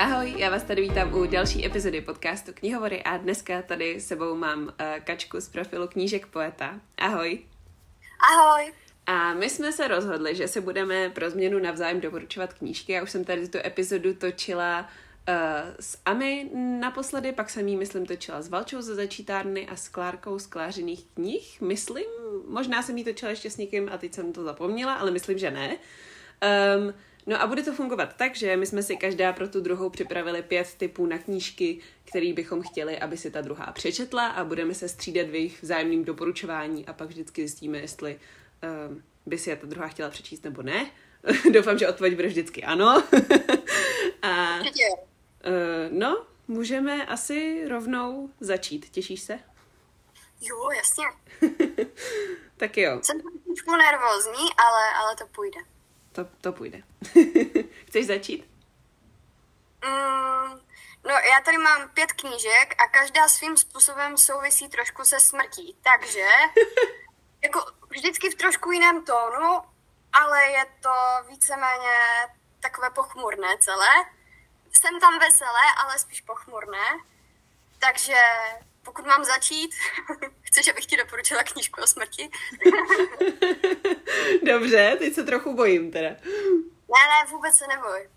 Ahoj, já vás tady vítám u další epizody podcastu Knihovory a dneska tady s sebou mám Kačku z profilu knizek_poeta. Ahoj. Ahoj. A my jsme se rozhodli, že se budeme pro změnu navzájem doporučovat knížky. Já už jsem tady tu epizodu točila s Ami naposledy, pak jsem jí, myslím, točila s Valčou ze Začítárny a s Klárkou z Klářiných knih, myslím. Možná jsem jí točila ještě s někým a teď jsem to zapomněla, ale myslím, že ne. No a bude to fungovat tak, že my jsme si každá pro tu druhou připravili 5 typů na knížky, který bychom chtěli, aby si ta druhá přečetla, a budeme se střídat v jejich vzájemným doporučování a pak vždycky zjistíme, jestli by si je ta druhá chtěla přečíst nebo ne. Doufám, že odpověď bude vždycky ano. A no, můžeme asi rovnou začít. Těšíš se? Jo, jasně. Tak jo. Jsem trošku nervózní, ale to půjde. To půjde. Chceš začít? No, já tady mám 5 knížek a každá svým způsobem souvisí trošku se smrtí. Takže jako vždycky v trošku jiném tónu, ale je to víceméně takové pochmurné celé. Jsem tam veselé, ale spíš pochmurné. Takže pokud mám začít, chceš, abych ti doporučila knížku o smrti? Dobře, teď se trochu bojím teda. Ne, vůbec se neboj.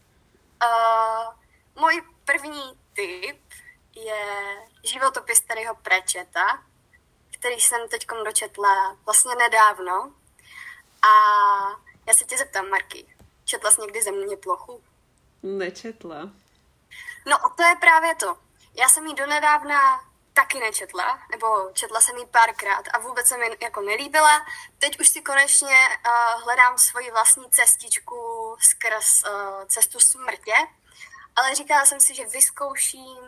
Můj první tip je životopis Terryho Pratchetta, který jsem teďkom dočetla vlastně nedávno. A já se tě zeptám, Marky, četla jsi někdy Zeměplochu? Nečetla. No, to je právě to. Já jsem ji donedávna taky nečetla, nebo četla jsem ji párkrát a vůbec se mi jako nelíbila. Teď už si konečně hledám svoji vlastní cestičku skrz cestu smrtě, ale říkala jsem si, že vyzkouším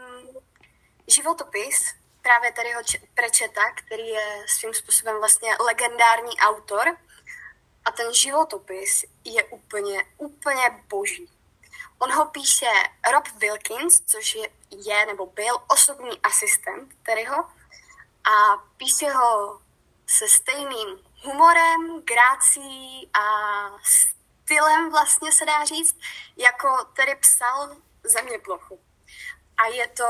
životopis právě Terryho Pratchetta, který je svým způsobem vlastně legendární autor, a ten životopis je úplně boží. On ho píše Rob Wilkins, což je nebo byl osobní asistent Terryho, a píše ho se stejným humorem, grácí a stylem, vlastně se dá říct, jako Terry psal Zeměplochu. A je to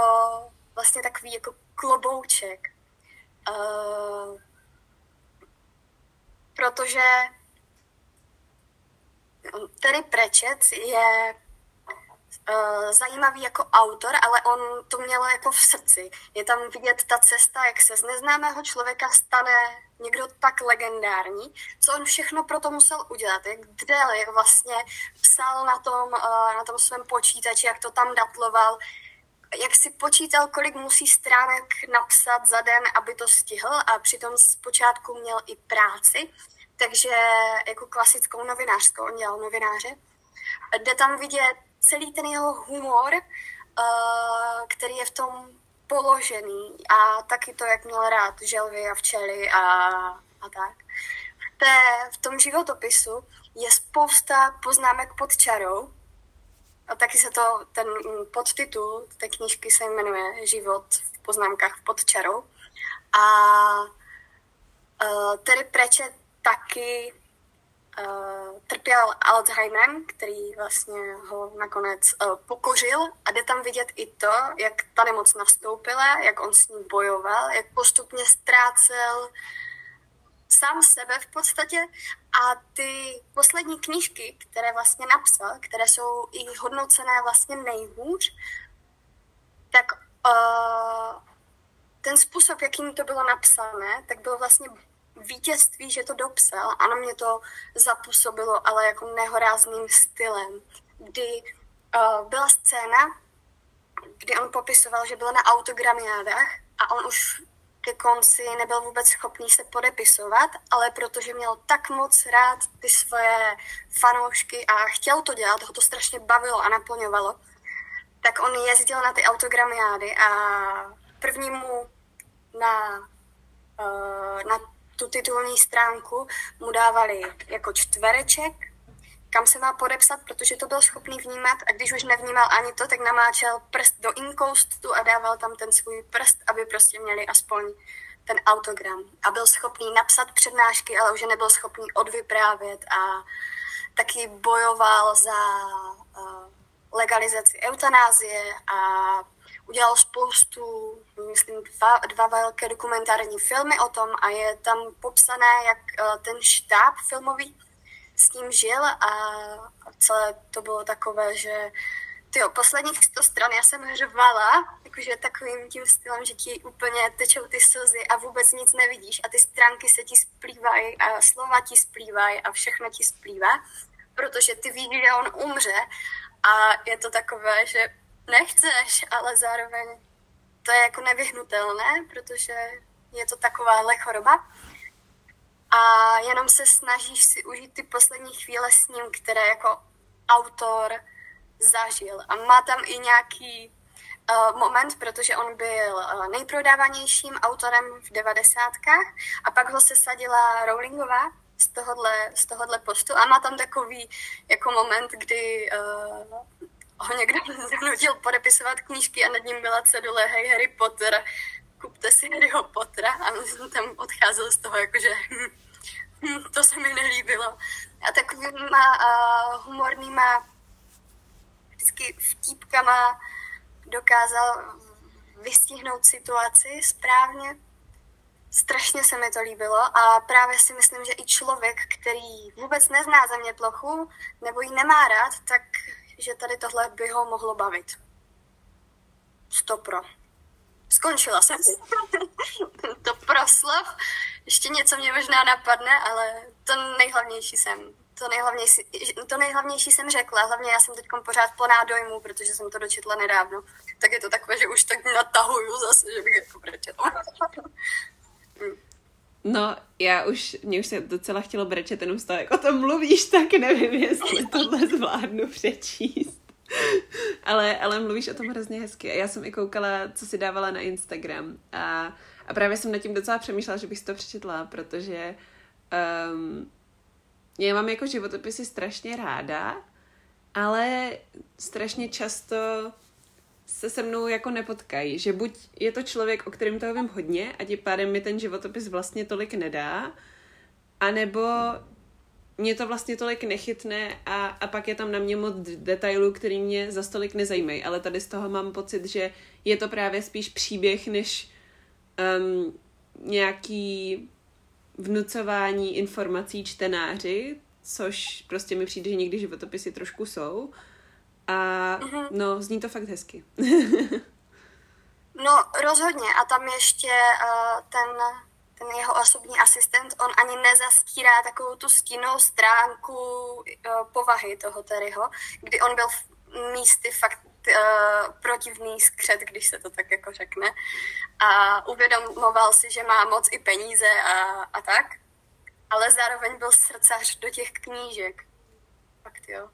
vlastně takový jako klobouček, protože Terry Pratchett je zajímavý jako autor, ale on to měl jako v srdci. Je tam vidět ta cesta, jak se z neznámého člověka stane někdo tak legendární, co on všechno pro to musel udělat, jak déle, jak vlastně psal na tom svém počítači, jak to tam datloval, jak si počítal, kolik musí stránek napsat za den, aby to stihl, a přitom zpočátku měl i práci, takže jako klasickou novinářskou, on dělal novináře. Jde tam vidět celý ten jeho humor, který je v tom položený, a taky to, jak měl rád želvy a včely a tak. V tom životopisu je spousta poznámek pod čarou, a taky se to, ten podtitul té knížky se jmenuje Život v poznámkách pod čarou. A Terry Pratchett taky trpěl Alzheimerem, který vlastně ho nakonec pokořil, a jde tam vidět i to, jak ta nemoc nastoupila, jak on s ní bojoval, jak postupně ztrácel sám sebe v podstatě, a ty poslední knížky, které vlastně napsal, které jsou i hodnocené vlastně nejhůř, tak ten způsob, jakým to bylo napsané, tak bylo vlastně vítězství, že to dopsal. Ano, mě to zapůsobilo, ale jako nehorázným stylem, kdy byla scéna, kdy on popisoval, že byl na autogramiádách a on už ke konci nebyl vůbec schopný se podepisovat, ale protože měl tak moc rád ty svoje fanoušky a chtěl to dělat, ho to strašně bavilo a naplňovalo, tak on jezdil na ty autogramiády a prvnímu na tu titulní stránku mu dávali jako čtvereček, kam se má podepsat, protože to byl schopný vnímat, a když už nevnímal ani to, tak namáčel prst do inkoustu a dával tam ten svůj prst, aby prostě měli aspoň ten autogram. A byl schopný napsat přednášky, ale už nebyl schopný odvyprávět, a taky bojoval za legalizaci eutanázie a udělal spoustu, myslím, dva velké dokumentární filmy o tom a je tam popsané, jak ten štáb filmový s ním žil a celé to bylo takové, že tyjo, posledních 100 stran já jsem hřvala, takže takovým tím stylem, že ti úplně tečou ty slzy a vůbec nic nevidíš a ty stránky se ti splývají a slova ti splývají a všechno ti splývá, protože ty víš, že on umře a je to takové, že nechceš, ale zároveň to je jako nevyhnutelné, protože je to takováhle choroba. A jenom se snažíš si užít ty poslední chvíle s ním, které jako autor zažil. A má tam i nějaký moment, protože on byl nejprodávanějším autorem v 90. a pak ho sesadila Rowlingová z tohohle postu a má tam takový jako moment, kdy ho někdo zanutil podepisovat knížky a nad ním byla cedule Hej Harry Potter, kupte si Harryho Pottera a on tam odcházel z toho jakože to se mi nelíbilo. A takovýma humornýma vždycky vtípkama dokázal vystihnout situaci správně. Strašně se mi to líbilo a právě si myslím, že i člověk, který vůbec nezná zeměplochu nebo ji nemá rád, tak že tady tohle by ho mohlo bavit. 100%. Skončila jsem to proslov. Ještě něco mě možná napadne, ale to nejhlavnější jsem řekla. Hlavně já jsem teď pořád plná dojmů, protože jsem to dočetla nedávno. Tak je to takové, že už tak natahuju zase, že bych to prečetla. No, mě už se docela chtělo brečet, jenom z toho, jak o tom mluvíš, tak nevím, jestli tohle zvládnu přečíst. Ale mluvíš o tom hrozně hezky. A já jsem i koukala, co si dávala na Instagram. A právě jsem nad tím docela přemýšlela, že bych si to přečetla, protože já mám jako životopisy strašně ráda, ale strašně často se se mnou jako nepotkají, že buď je to člověk, o kterém toho vím hodně a tím pádem mi ten životopis vlastně tolik nedá, anebo mě to vlastně tolik nechytne a pak je tam na mě moc detailů, který mě zas tolik nezajímají, ale tady z toho mám pocit, že je to právě spíš příběh, než nějaký vnucování informací čtenáři, což prostě mi přijde, že někdy životopisy trošku jsou. A no, zní to fakt hezky. No, rozhodně. A tam ještě ten jeho osobní asistent, on ani nezastírá takovou tu stinnou stránku povahy toho Terryho, kdy on byl místy fakt protivný skřet, když se to tak jako řekne. A uvědomoval si, že má moc i peníze a tak. Ale zároveň byl srdcař do těch knížek. Fakt jo.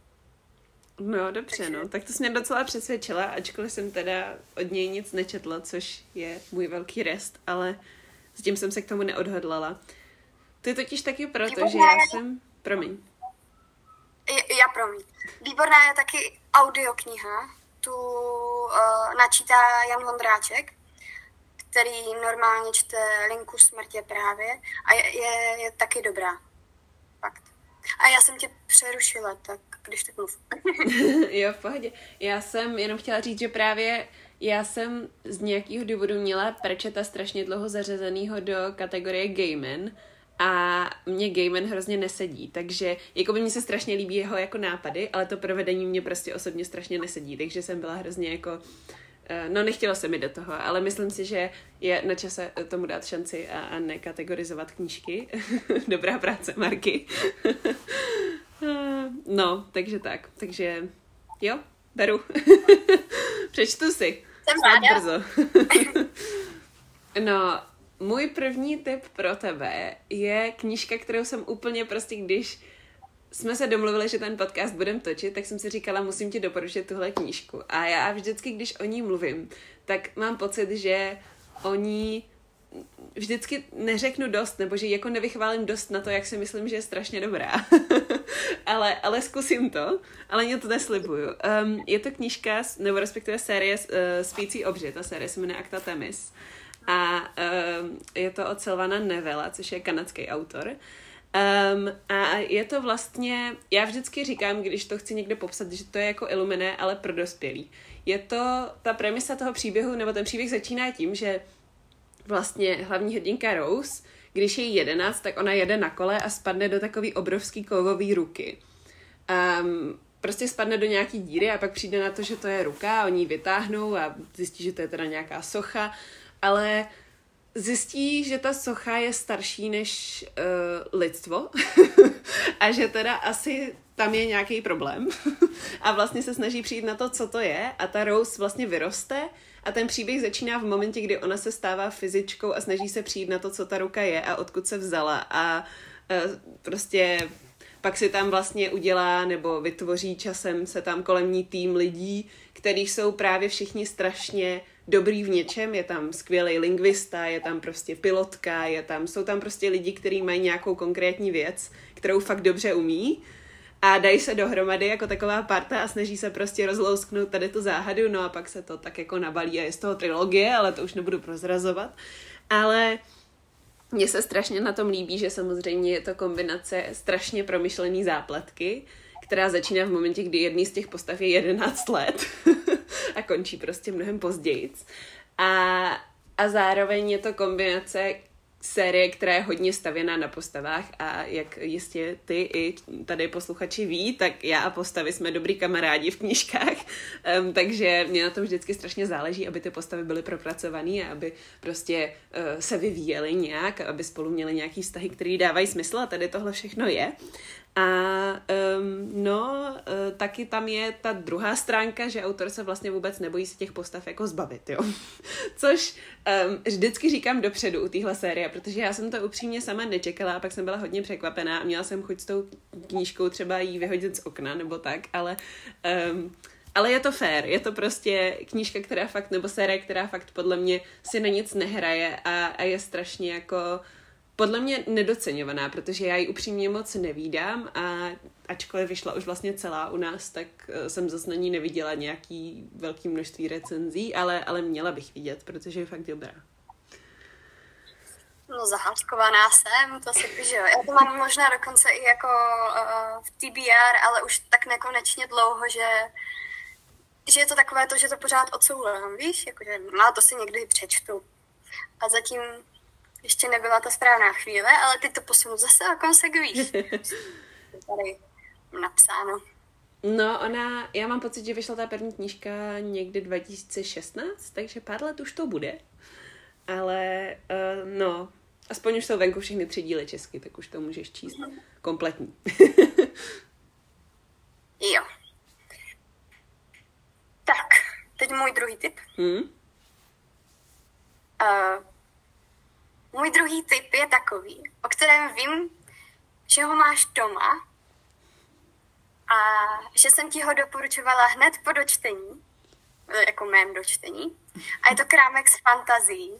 No, dobře, no. Tak to jsi mě docela přesvědčila, ačkoliv jsem teda od něj nic nečetla, což je můj velký rest, ale zatím jsem se k tomu neodhodlala. To je totiž taky proto, že já jsem... Promiň. Výborná je taky audiokniha, tu načítá Jan Vondráček, který normálně čte Linku smrtě právě a je taky dobrá. Fakt. A já jsem tě přerušila, tak když tak mluv. Jo, v pohodě. Já jsem jenom chtěla říct, že právě já jsem z nějakého důvodu měla Pratchetta strašně dlouho zařazenýho do kategorie Gaiman a mě Gaiman hrozně nesedí, takže jako by mi se strašně líbí jeho jako nápady, ale to provedení mě prostě osobně strašně nesedí, takže jsem byla hrozně jako, no nechtěla se mi do toho, ale myslím si, že je na čase tomu dát šanci a nekategorizovat knížky. Dobrá práce, Marky. No, takže tak. Takže jo, beru. Přečtu si. Jsem brzo. No, můj první tip pro tebe je knížka, kterou jsem úplně prostě, když jsme se domluvili, že ten podcast budeme točit, tak jsem si říkala, musím ti doporučit tuhle knížku. A já vždycky, když o ní mluvím, tak mám pocit, že o ní vždycky neřeknu dost, nebo že jako nevychválím dost na to, jak si myslím, že je strašně dobrá. ale zkusím to, ale mě to neslibuju. Je to knížka, nebo respektive série Spící obři, ta série se jmenuje Akta Themis. A je to od Sylvaina Neuvela, což je kanadský autor. A je to vlastně, já vždycky říkám, když to chci někde popsat, že to je jako Illuminé, ale pro dospělí. Je to ta premisa toho příběhu, nebo ten příběh začíná tím, že vlastně hlavní hrdinka Rose, když je 11, tak ona jede na kole a spadne do takový obrovský kovový ruky. Prostě spadne do nějaký díry a pak přijde na to, že to je ruka, oni ji vytáhnou a zjistí, že to je teda nějaká socha, ale zjistí, že ta socha je starší než lidstvo a že teda asi tam je nějaký problém a vlastně se snaží přijít na to, co to je, a ta Rose vlastně vyroste a ten příběh začíná v momentě, kdy ona se stává fyzičkou a snaží se přijít na to, co ta ruka je a odkud se vzala a prostě pak si tam vlastně udělá nebo vytvoří časem se tam kolem ní tým lidí, který jsou právě všichni strašně dobrý v něčem, je tam skvělý lingvista, je tam prostě pilotka, jsou tam prostě lidi, kteří mají nějakou konkrétní věc, kterou fakt dobře umí a dají se dohromady jako taková parta a snaží se prostě rozlousknout tady tu záhadu, no a pak se to tak jako nabalí a je z toho trilogie, ale to už nebudu prozrazovat. Ale mně se strašně na tom líbí, že samozřejmě je to kombinace strašně promyšlený zápletky, která začíná v momentě, kdy jedný z těch postav je 11 let a končí prostě mnohem později. A zároveň je to kombinace série, která je hodně stavěná na postavách a jak jistě ty i tady posluchači ví, tak já a postavy jsme dobrý kamarádi v knížkách, takže mě na tom vždycky strašně záleží, aby ty postavy byly propracované a aby prostě se vyvíjely nějak, aby spolu měly nějaký vztahy, které dávají smysl a tady tohle všechno je. A taky tam je ta druhá stránka, že autor se vlastně vůbec nebojí se těch postav jako zbavit, jo. Což vždycky říkám dopředu u téhle série, protože já jsem to upřímně sama nečekala a pak jsem byla hodně překvapená a měla jsem chuť s tou knížkou třeba jí vyhodit z okna nebo tak, ale je to fair, je to prostě knížka, která fakt, nebo série, která fakt podle mě si na nic nehraje a je strašně jako podle mě nedoceňovaná, protože já ji upřímně moc nevídám a ačkoliv vyšla už vlastně celá u nás, tak jsem zase na ní neviděla nějaký velký množství recenzí, ale měla bych vidět, protože je fakt dobrá. No zaháčkovaná jsem, to se píše. Já to mám možná dokonce i jako v TBR, ale už tak nekonečně dlouho, že je to takové to, že to pořád odsouvám, víš? Jakože, no to si někdy přečtu. A zatím ještě nebyla ta správná chvíle, ale teď to posunu zase o kousek výš. Tady napsáno. No ona, já mám pocit, že vyšla ta první knížka někdy 2016, takže pár let už to bude. Ale no, aspoň už jsou venku všechny 3 díly česky, tak už to můžeš číst kompletní. Jo. Tak, teď můj druhý tip. Můj druhý tip je takový, o kterém vím, že ho máš doma a že jsem ti ho doporučovala hned po dočtení, jako mém dočtení. A je to Krámek s fantazií.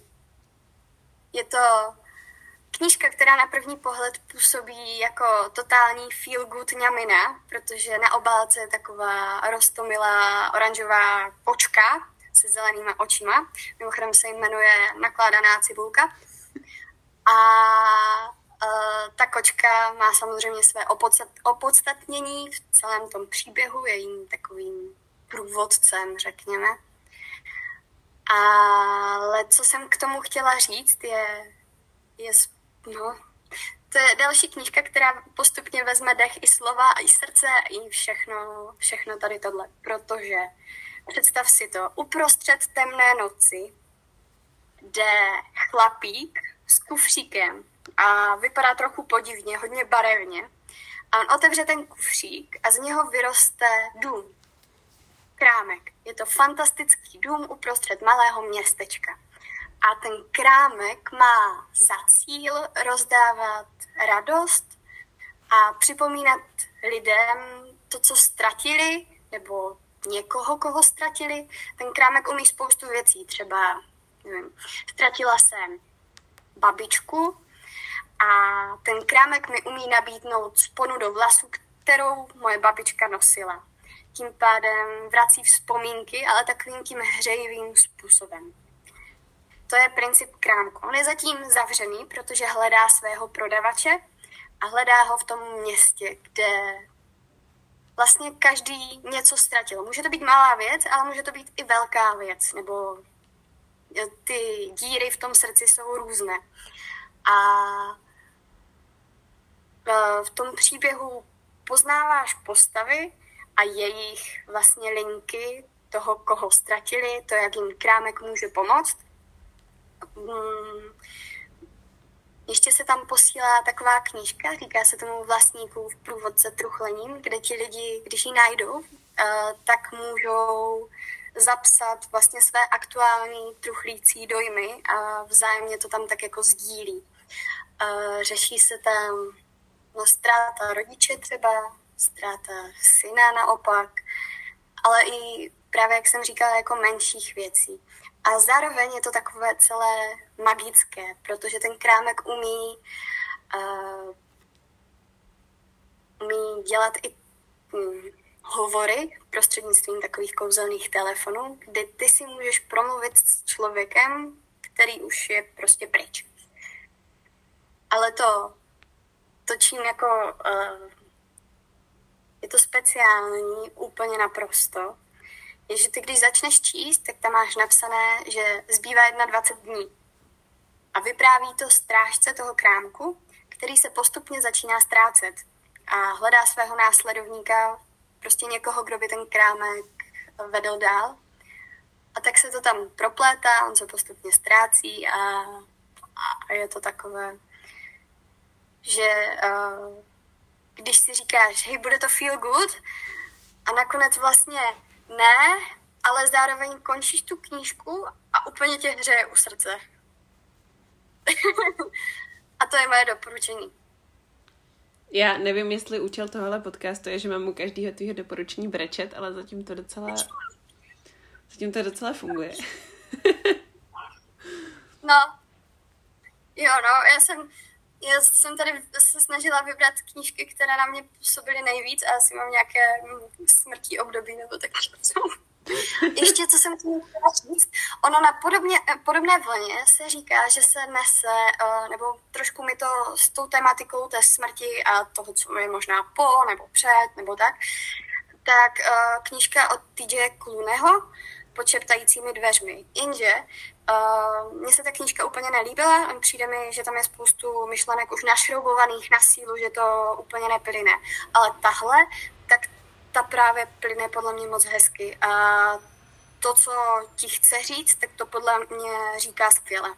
Je to knížka, která na první pohled působí jako totální feel-good ňamina, protože na obálce je taková roztomilá oranžová kočka se zelenýma očima. Mimochodem se jmenuje Nakládaná cibulka. A ta kočka má samozřejmě své opodstatnění v celém tom příběhu, je jim takovým průvodcem, řekněme. Ale co jsem k tomu chtěla říct, to je další knížka, která postupně vezme dech i slova, i srdce, i všechno tady tohle. Protože představ si to, uprostřed temné noci jde chlapík s kufříkem a vypadá trochu podivně, hodně barevně. A on otevře ten kufřík a z něho vyroste dům. Krámek. Je to fantastický dům uprostřed malého městečka. A ten krámek má za cíl rozdávat radost a připomínat lidem to, co ztratili, nebo někoho, koho ztratili. Ten krámek umí spoustu věcí, třeba nevím, ztratila jsem babičku a ten krámek mi umí nabídnout sponu do vlasů, kterou moje babička nosila. Tím pádem vrací vzpomínky, ale takovým tím hřejivým způsobem. To je princip krámku. On je zatím zavřený, protože hledá svého prodavače a hledá ho v tom městě, kde vlastně každý něco ztratil. Může to být malá věc, ale může to být i velká věc, nebo ty díry v tom srdci jsou různé. A v tom příběhu poznáváš postavy a jejich vlastně linky toho, koho ztratili, to, jak jim krámek může pomoct. Ještě se tam posílá taková knížka, říká se tomu Vlastníkův průvodce truchlením, kde ti lidi, když ji najdou, tak můžou zapsat vlastně své aktuální truchlící dojmy a vzájemně to tam tak jako sdílí. Řeší se tam ztráta rodiče třeba, ztráta syna naopak, ale i právě, jak jsem říkala, jako menších věcí. A zároveň je to takové celé magické, protože ten krámek umí dělat i hovory prostřednictvím takových kouzelných telefonů, kde ty si můžeš promluvit s člověkem, který už je prostě pryč. Ale to čím jako je to speciální úplně naprosto, je, že ty když začneš číst, tak tam máš napsané, že zbývá 21 dní. A vypráví to strážce toho krámku, který se postupně začíná ztrácet a hledá svého následovníka, prostě někoho, kdo by ten krámek vedl dál. A tak se to tam proplétá, on se postupně ztrácí a je to takové, že když si říkáš, hej, bude to feel good, a nakonec vlastně ne, ale zároveň končíš tu knížku a úplně tě hřeje u srdce. A to je moje doporučení. Já nevím, jestli účel tohohle podcastu je, že mám u každého tvýho doporučení brečet, ale zatím to docela funguje. Já jsem tady se snažila vybrat knížky, které na mě působily nejvíc a asi mám nějaké smrtí období nebo tak. Ještě, co jsem chtěla říct, ono na podobné vlně se říká, že se nese, nebo trošku mi to s tou tematikou té smrti a toho, co je možná po, nebo před, nebo tak knížka od TJ Kluneho Pod šeptajícími dveřmi. Jenže mně se ta knížka úplně nelíbila, přijde mi, že tam je spoustu myšlenek už našroubovaných na sílu, že to úplně neplyne. Ale tahle, tak ta právě plyne podle mě moc hezky. A to, co ti chce říct, tak to podle mě říká skvěle.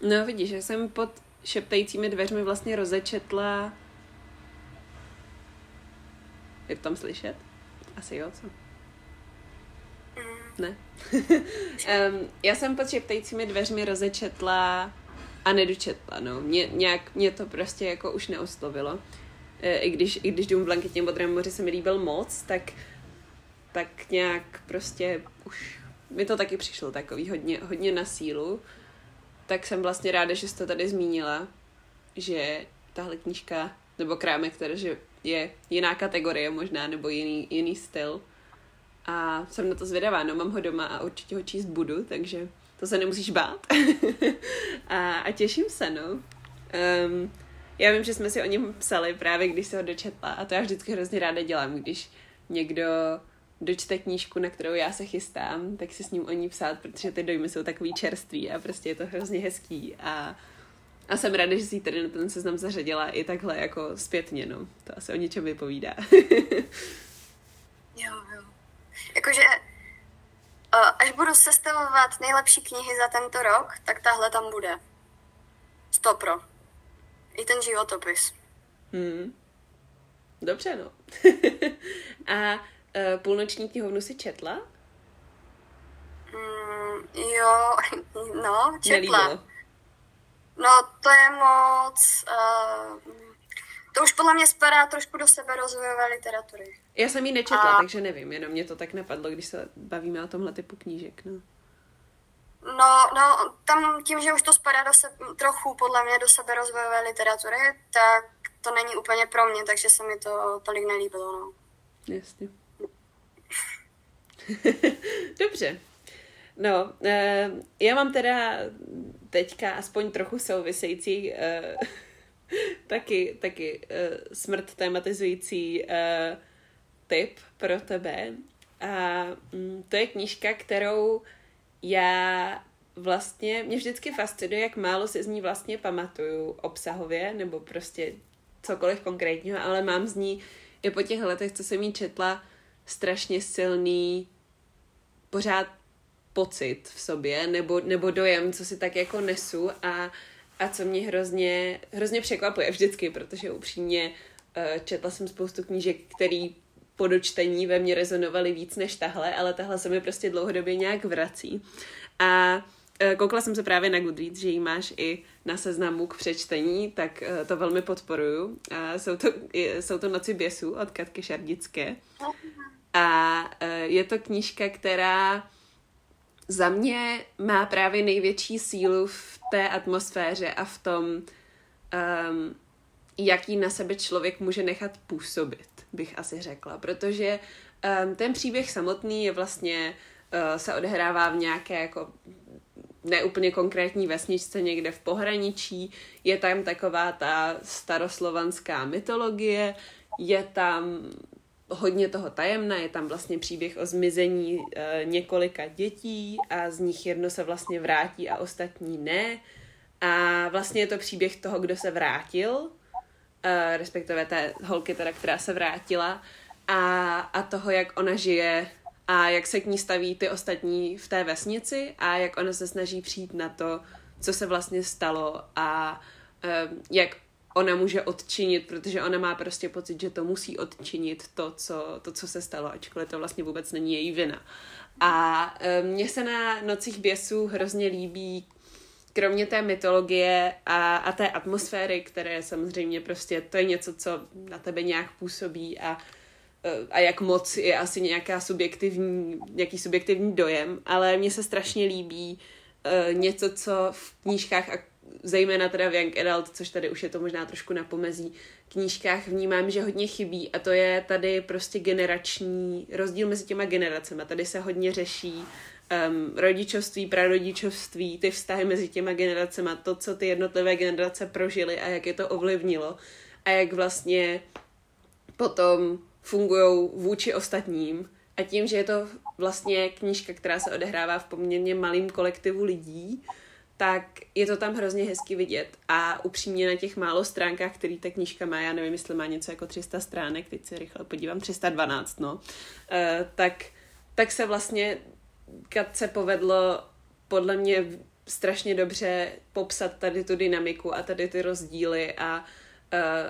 No vidíš, já jsem Pod šeptajícími dveřmi vlastně rozečetla... Je to tam slyšet? Asi jo, co? Ne. Já jsem Pod šeptajícími dveřmi rozečetla a nedočetla, no. Nějak mě to prostě jako už neoslovilo. I když Dům v blanketním modrém moři se mi líbil moc, tak nějak prostě už mi to taky přišlo takový hodně na sílu. Tak jsem vlastně ráda, že jsi to tady zmínila, že tahle knížka, nebo krámek, že je jiná kategorie možná, nebo jiný styl. A jsem na to zvědavá, no, mám ho doma a určitě ho číst budu, takže to se nemusíš bát. A těším se, no. Já vím, že jsme si o něm psali právě, když se ho dočetla, a to já vždycky hrozně ráda dělám, když někdo dočte knížku, na kterou já se chystám, tak si s ním o ní psát, protože ty dojmy jsou takový čerství a prostě je to hrozně hezký a jsem ráda, že jsi ji tady na ten seznam zařadila i takhle jako zpětně, no. To asi o něčem vypovídá. Jo. Jakože až budu sestavovat nejlepší knihy za tento rok, tak tahle tam bude. 100%. I ten životopis. Dobře, no. A Půlnoční knihovnu si četla? Jo, no, četla. Nelíbilo. No, to je moc... To už podle mě spadá trošku do seberozvojové literatury. Já jsem ji nečetla, takže nevím, jenom mě to tak napadlo, když se bavíme o tomhle typu knížek, no. No, tam tím, že už to spadá trochu podle mě do seberozvojové literatury, tak to není úplně pro mě, takže se mi to tolik nelíbilo, no. Jasně. Dobře. No, já mám teda teďka aspoň trochu související Taky smrt tematizující tip pro tebe. A to je knížka, kterou já vlastně, mě vždycky fascinuje, jak málo si z ní vlastně pamatuju obsahově, nebo prostě cokoliv konkrétního, ale mám z ní i po těch letech, co jsem jí četla, strašně silný pořád pocit v sobě, nebo dojem, co si tak jako nesu a co mě hrozně překvapuje vždycky, protože upřímně četla jsem spoustu knížek, který po dočtení ve mně rezonovaly víc než tahle, ale tahle se mi prostě dlouhodobě nějak vrací. A koukala jsem se právě na Goodreads, že ji máš i na seznamu k přečtení, tak to velmi podporuju. A jsou to Noci běsů od Katky Šardické. A je to knížka, která za mě má právě největší sílu v té atmosféře a v tom, jaký na sebe člověk může nechat působit, bych asi řekla. Protože ten příběh samotný je vlastně, se odehrává v nějaké jako neúplně konkrétní vesničce někde v pohraničí, je tam taková ta staroslovanská mytologie, je tam hodně toho tajemna, je tam vlastně příběh o zmizení několika dětí a z nich jedno se vlastně vrátí a ostatní ne. A vlastně je to příběh toho, kdo se vrátil, respektive té holky teda, která se vrátila a toho, jak ona žije a jak se k ní staví ty ostatní v té vesnici a jak ona se snaží přijít na to, co se vlastně stalo a jak ona může odčinit, protože ona má prostě pocit, že to musí odčinit to, co se stalo, ačkoliv to vlastně vůbec není její vina. A mně se na Nocích běsů hrozně líbí, kromě té mytologie a té atmosféry, které samozřejmě prostě to je něco, co na tebe nějak působí a jak moc je asi nějaký subjektivní dojem, ale mně se strašně líbí něco, co v knížkách a zejména teda v Young Adult, což tady už je to možná trošku na pomezí, knížkách vnímám, že hodně chybí a to je tady prostě generační rozdíl mezi těma generacemi. Tady se hodně řeší rodičovství, prarodičovství, ty vztahy mezi těma generacemi, to, co ty jednotlivé generace prožily a jak je to ovlivnilo a jak vlastně potom fungujou vůči ostatním. A tím, že je to vlastně knížka, která se odehrává v poměrně malým kolektivu lidí, tak je to tam hrozně hezky vidět. A upřímně na těch málo stránkách, který ta knížka má, já nevím, jestli má něco jako 300 stránek, teď se rychle podívám, 312, no, tak se vlastně Katce povedlo podle mě strašně dobře popsat tady tu dynamiku a tady ty rozdíly a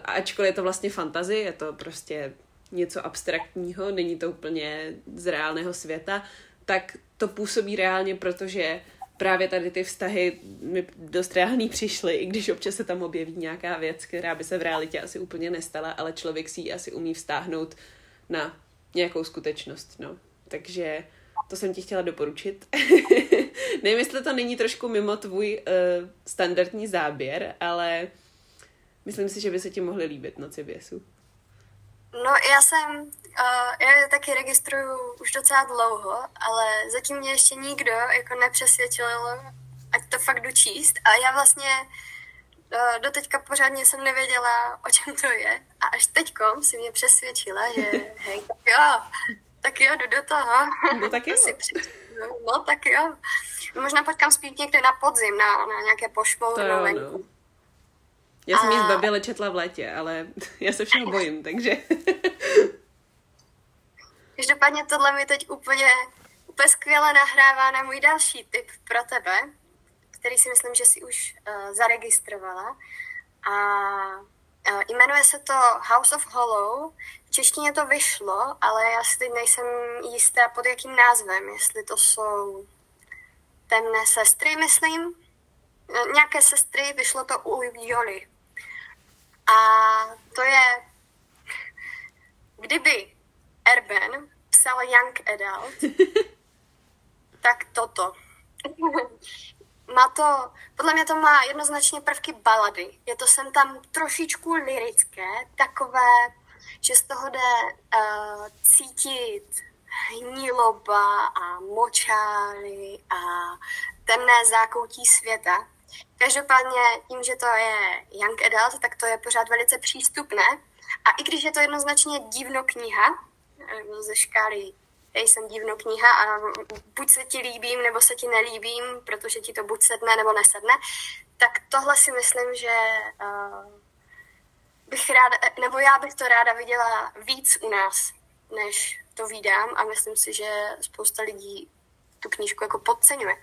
ačkoliv je to vlastně fantazie, je to prostě něco abstraktního, není to úplně z reálného světa, tak to působí reálně, protože právě tady ty vztahy mi dost reálný přišly, i když občas se tam objeví nějaká věc, která by se v realitě asi úplně nestala, ale člověk si ji asi umí vztáhnout na nějakou skutečnost. No. Takže to jsem ti chtěla doporučit. Nevím, jestli to není trošku mimo tvůj standardní záběr, ale myslím si, že by se ti mohly líbit Noci běsů. No, já taky registruju už docela dlouho, ale zatím mě ještě nikdo jako nepřesvědčil, ať to fakt jdu číst. A já vlastně doteďka pořádně jsem nevěděla, o čem to je. A až teďkom si mě přesvědčila, že hej, tak jo, jdu do toho. No tak jo. No tak jo. Možná potkám spíš někde na podzim, na nějaké pošmournou venku. Já jsem ji zbaběle četla v létě, ale já se všeho bojím, takže... Každopádně tohle mi teď úplně skvěle nahrává na můj další tip pro tebe, který si myslím, že si už zaregistrovala. A jmenuje se to House of Hollow. V češtině to vyšlo, ale já si teď nejsem jistá pod jakým názvem, jestli to jsou Temné sestry, myslím. Nějaké sestry, vyšlo to u Joly. A to je, kdyby Erben psal Young Adult, tak toto. Podle mě to má jednoznačně prvky balady. Je to sem tam trošičku lirické, takové, že z toho jde cítit hníloba a močály a temné zákoutí světa. Každopádně tím, že to je young adult, tak to je pořád velice přístupné. A i když je to jednoznačně divno kniha, ze škály, já jsem divno kniha a buď se ti líbím, nebo se ti nelíbím, protože ti to buď sedne, nebo nesedne, tak tohle si myslím, že bych ráda, nebo já bych to ráda viděla víc u nás, než to vídám, a myslím si, že spousta lidí tu knížku jako podceňuje.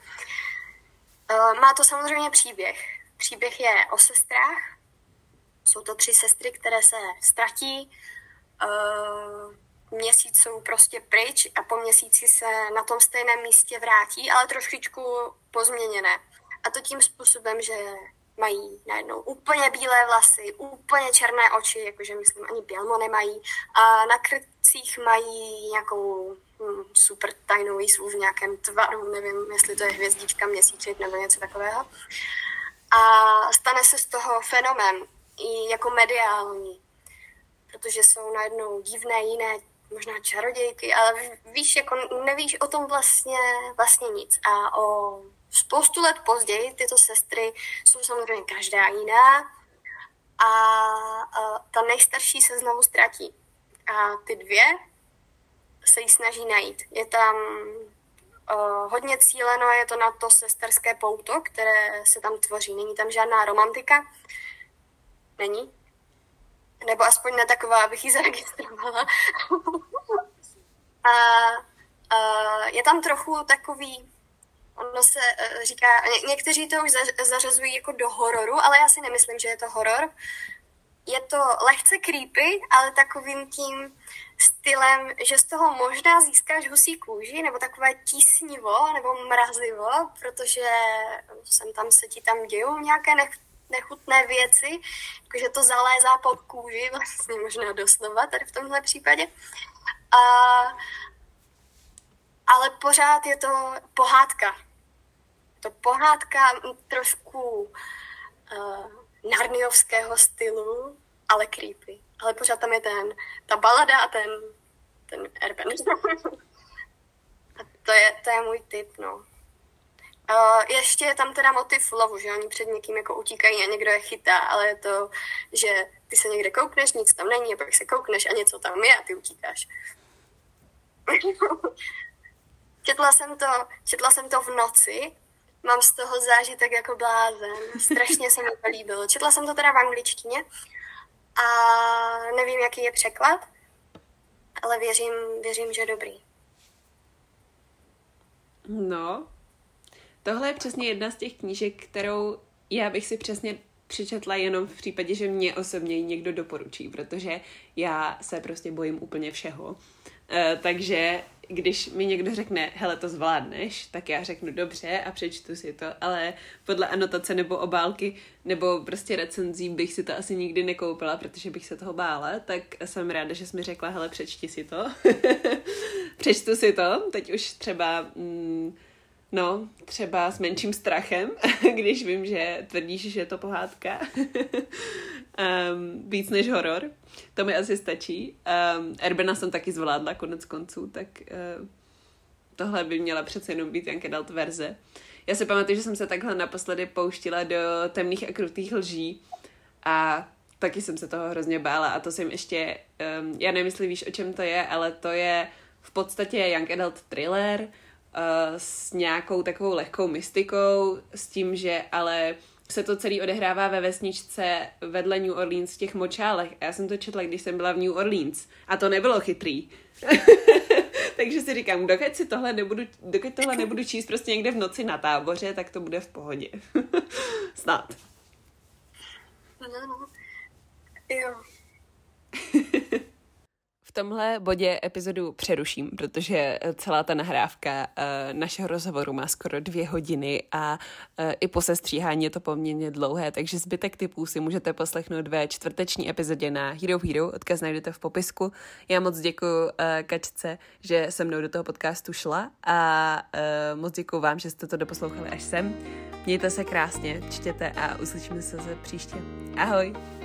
Má to samozřejmě příběh. Příběh je o sestrách. Jsou to 3 sestry, které se ztratí. Měsíc jsou prostě pryč a po měsíci se na tom stejném místě vrátí, ale trošičku pozměněné. A to tím způsobem, že mají najednou úplně bílé vlasy, úplně černé oči, jakože myslím ani bělmo nemají. A na krcích mají nějakou super tajnou výzvu v nějakém tvaru, nevím, jestli to je hvězdička, měsíček nebo něco takového. A stane se z toho fenomén, i jako mediální, protože jsou najednou divné, jiné, možná čarodějky, ale víš, jako nevíš o tom vlastně nic. A o spoustu let později tyto sestry jsou samozřejmě každá jiná a ta nejstarší se znovu ztratí. A ty dvě se jí snaží najít. Je tam hodně cíleno, je to na to sesterské pouto, které se tam tvoří. Není tam žádná romantika. Není? Nebo aspoň ne taková, abych ji zaregistrovala. A je tam trochu takový, ono se říká, někteří to už zařazují jako do hororu, ale já si nemyslím, že je to horor. Je to lehce creepy, ale takovým tím stylem, že z toho možná získáš husí kůži, nebo takové tísnivo, nebo mrazivo, protože sem tam se ti tam dějou nějaké nechutné věci, jakože to zalézá pod kůži, vlastně možná doslova tady v tomhle případě. Ale pořád je to pohádka. Trošku narniovského stylu, ale creepy. Ale pořád tam je ta balada a ten erben. A to je můj tip, no. Ještě je tam teda motiv lovu, že oni před někým jako utíkají a někdo je chytá, ale je to, že ty se někde koukneš, nic tam není, a pak se koukneš a něco tam je a ty utíkáš. Četla jsem to v noci, mám z toho zážitek jako blázen, strašně se mi to líbilo. Četla jsem to teda v angličtině a nevím, jaký je překlad, ale věřím, že dobrý. No, tohle je přesně jedna z těch knížek, kterou já bych si přesně přečetla jenom v případě, že mě osobně někdo doporučí, protože já se prostě bojím úplně všeho. Takže když mi někdo řekne, hele, to zvládneš, tak já řeknu dobře a přečtu si to, ale podle anotace nebo obálky nebo prostě recenzí bych si to asi nikdy nekoupila, protože bych se toho bála, tak jsem ráda, že jsi mi řekla, hele, přečti si to. Přečtu si to, teď už třeba... No, třeba s menším strachem, když vím, že tvrdíš, že je to pohádka. Víc než horor. To mi asi stačí. Erbena jsem taky zvládla konec konců, tak tohle by měla přece jenom být young adult verze. Já si pamatuju, že jsem se takhle naposledy pouštila do Temných a krutých lží a taky jsem se toho hrozně bála a to jsem ještě, já nevím, jestli víš, o čem to je, ale to je v podstatě young adult thriller, s nějakou takovou lehkou mystikou, s tím, že ale se to celý odehrává ve vesničce vedle New Orleans v těch močálech. A já jsem to četla, když jsem byla v New Orleans. A to nebylo chytrý. Takže si říkám, dokud tohle nebudu číst prostě někde v noci na táboře, tak to bude v pohodě. Snad. Jo. V tomhle bodě epizodu přeruším, protože celá ta nahrávka našeho rozhovoru má skoro 2 hodiny a i po sestříhání je to poměrně dlouhé, takže zbytek tipů si můžete poslechnout ve čtvrteční epizodě na Hero, odkaz najdete v popisku. Já moc děkuju Kačce, že se mnou do toho podcastu šla a moc děkuju vám, že jste to doposlouchali až sem. Mějte se krásně, čtěte a uslyšíme se příště. Ahoj!